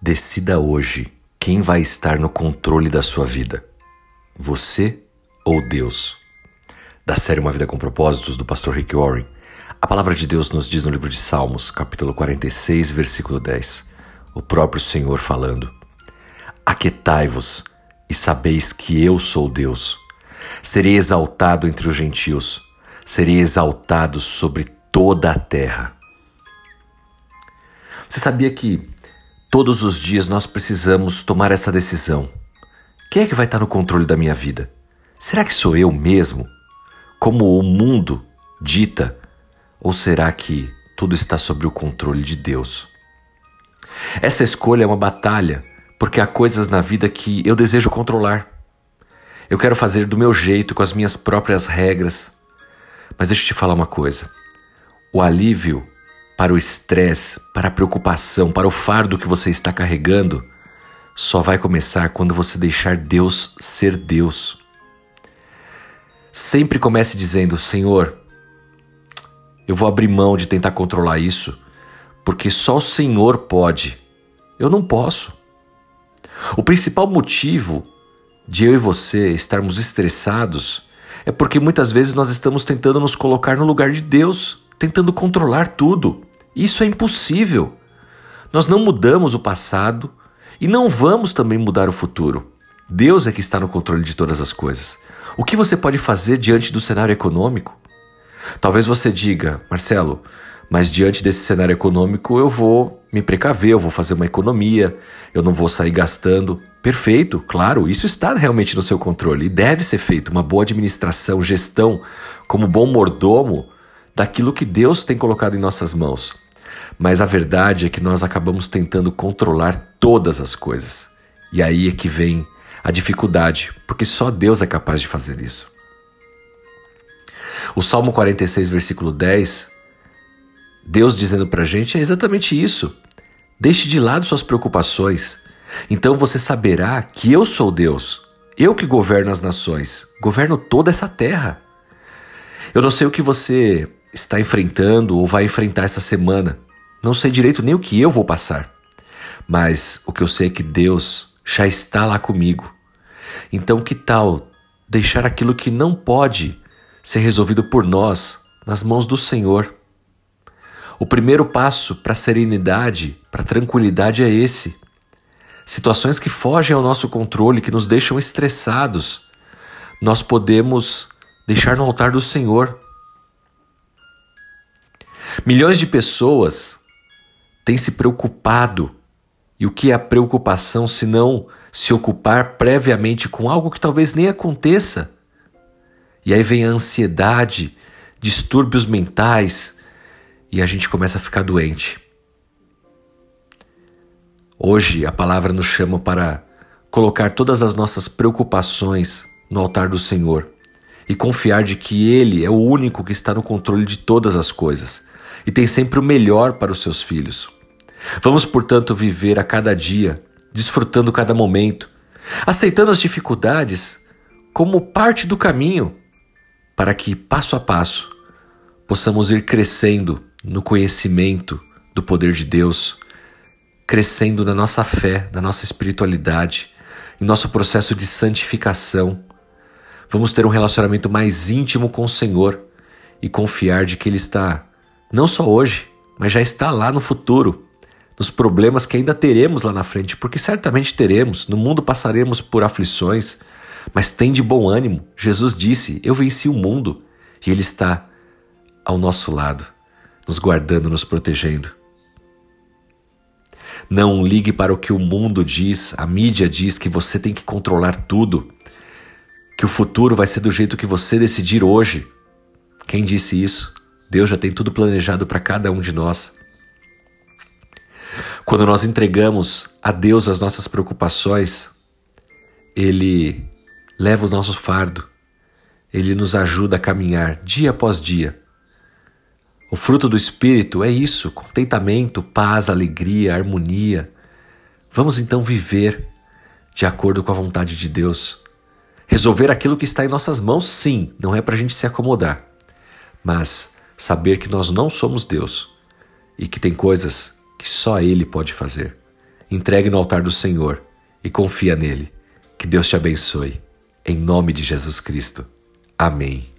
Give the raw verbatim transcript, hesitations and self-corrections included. Decida hoje quem vai estar no controle da sua vida, você ou Deus. Da série Uma Vida com Propósitos, do pastor Rick Warren, a palavra de Deus nos diz no livro de Salmos, capítulo quarenta e seis, versículo dez, o próprio Senhor falando: aquietai-vos e sabeis que eu sou Deus. Serei exaltado entre os gentios, serei exaltado sobre toda a terra. Você sabia que todos os dias nós precisamos tomar essa decisão? Quem é que vai estar no controle da minha vida? Será que sou eu mesmo, como o mundo dita? Ou será que tudo está sob o controle de Deus? Essa escolha é uma batalha, porque há coisas na vida que eu desejo controlar. Eu quero fazer do meu jeito, com as minhas próprias regras. Mas deixa eu te falar uma coisa. O alívio para o estresse, para a preocupação, para o fardo que você está carregando, só vai começar quando você deixar Deus ser Deus. Sempre comece dizendo: Senhor, eu vou abrir mão de tentar controlar isso, porque só o Senhor pode. Eu não posso. O principal motivo de eu e você estarmos estressados é porque muitas vezes nós estamos tentando nos colocar no lugar de Deus, tentando controlar tudo. Isso é impossível. Nós não mudamos o passado e não vamos também mudar o futuro. Deus é que está no controle de todas as coisas. O que você pode fazer diante do cenário econômico? Talvez você diga: Marcelo, mas diante desse cenário econômico eu vou me precaver, eu vou fazer uma economia, eu não vou sair gastando. Perfeito, claro, isso está realmente no seu controle e deve ser feito uma boa administração, gestão, como bom mordomo daquilo que Deus tem colocado em nossas mãos. Mas a verdade é que nós acabamos tentando controlar todas as coisas. E aí é que vem a dificuldade, porque só Deus é capaz de fazer isso. O Salmo quarenta e seis, versículo dez, Deus dizendo pra gente é exatamente isso. Deixe de lado suas preocupações. Então você saberá que eu sou Deus. Eu que governo as nações. Governo toda essa terra. Eu não sei o que você está enfrentando ou vai enfrentar essa semana. Não sei direito nem o que eu vou passar. Mas o que eu sei é que Deus já está lá comigo. Então que tal deixar aquilo que não pode ser resolvido por nós nas mãos do Senhor? O primeiro passo para a serenidade, para a tranquilidade é esse. Situações que fogem ao nosso controle, que nos deixam estressados, nós podemos deixar no altar do Senhor. Milhões de pessoas têm se preocupado. E o que é a preocupação se não se ocupar previamente com algo que talvez nem aconteça? E aí vem a ansiedade, distúrbios mentais, e a gente começa a ficar doente. Hoje a palavra nos chama para colocar todas as nossas preocupações no altar do Senhor e confiar de que Ele é o único que está no controle de todas as coisas e tem sempre o melhor para os seus filhos. Vamos, portanto, viver a cada dia, desfrutando cada momento, aceitando as dificuldades como parte do caminho para que, passo a passo, possamos ir crescendo no conhecimento do poder de Deus, crescendo na nossa fé, na nossa espiritualidade, em nosso processo de santificação. Vamos ter um relacionamento mais íntimo com o Senhor e confiar de que Ele está, não só hoje, mas já está lá no futuro, nos problemas que ainda teremos lá na frente, porque certamente teremos, no mundo passaremos por aflições, mas tem de bom ânimo. Jesus disse: eu venci o mundo, e Ele está ao nosso lado, nos guardando, nos protegendo. Não ligue para o que o mundo diz, a mídia diz que você tem que controlar tudo, que o futuro vai ser do jeito que você decidir hoje. Quem disse isso? Deus já tem tudo planejado para cada um de nós. Quando nós entregamos a Deus as nossas preocupações, Ele leva o nosso fardo, Ele nos ajuda a caminhar dia após dia. O fruto do Espírito é isso, contentamento, paz, alegria, harmonia. Vamos então viver de acordo com a vontade de Deus. Resolver aquilo que está em nossas mãos, sim, não é para a gente se acomodar. Mas saber que nós não somos Deus e que tem coisas que só Ele pode fazer. entregue no altar do Senhor e confia nele. Que Deus te abençoe. Em nome de Jesus Cristo. Amém.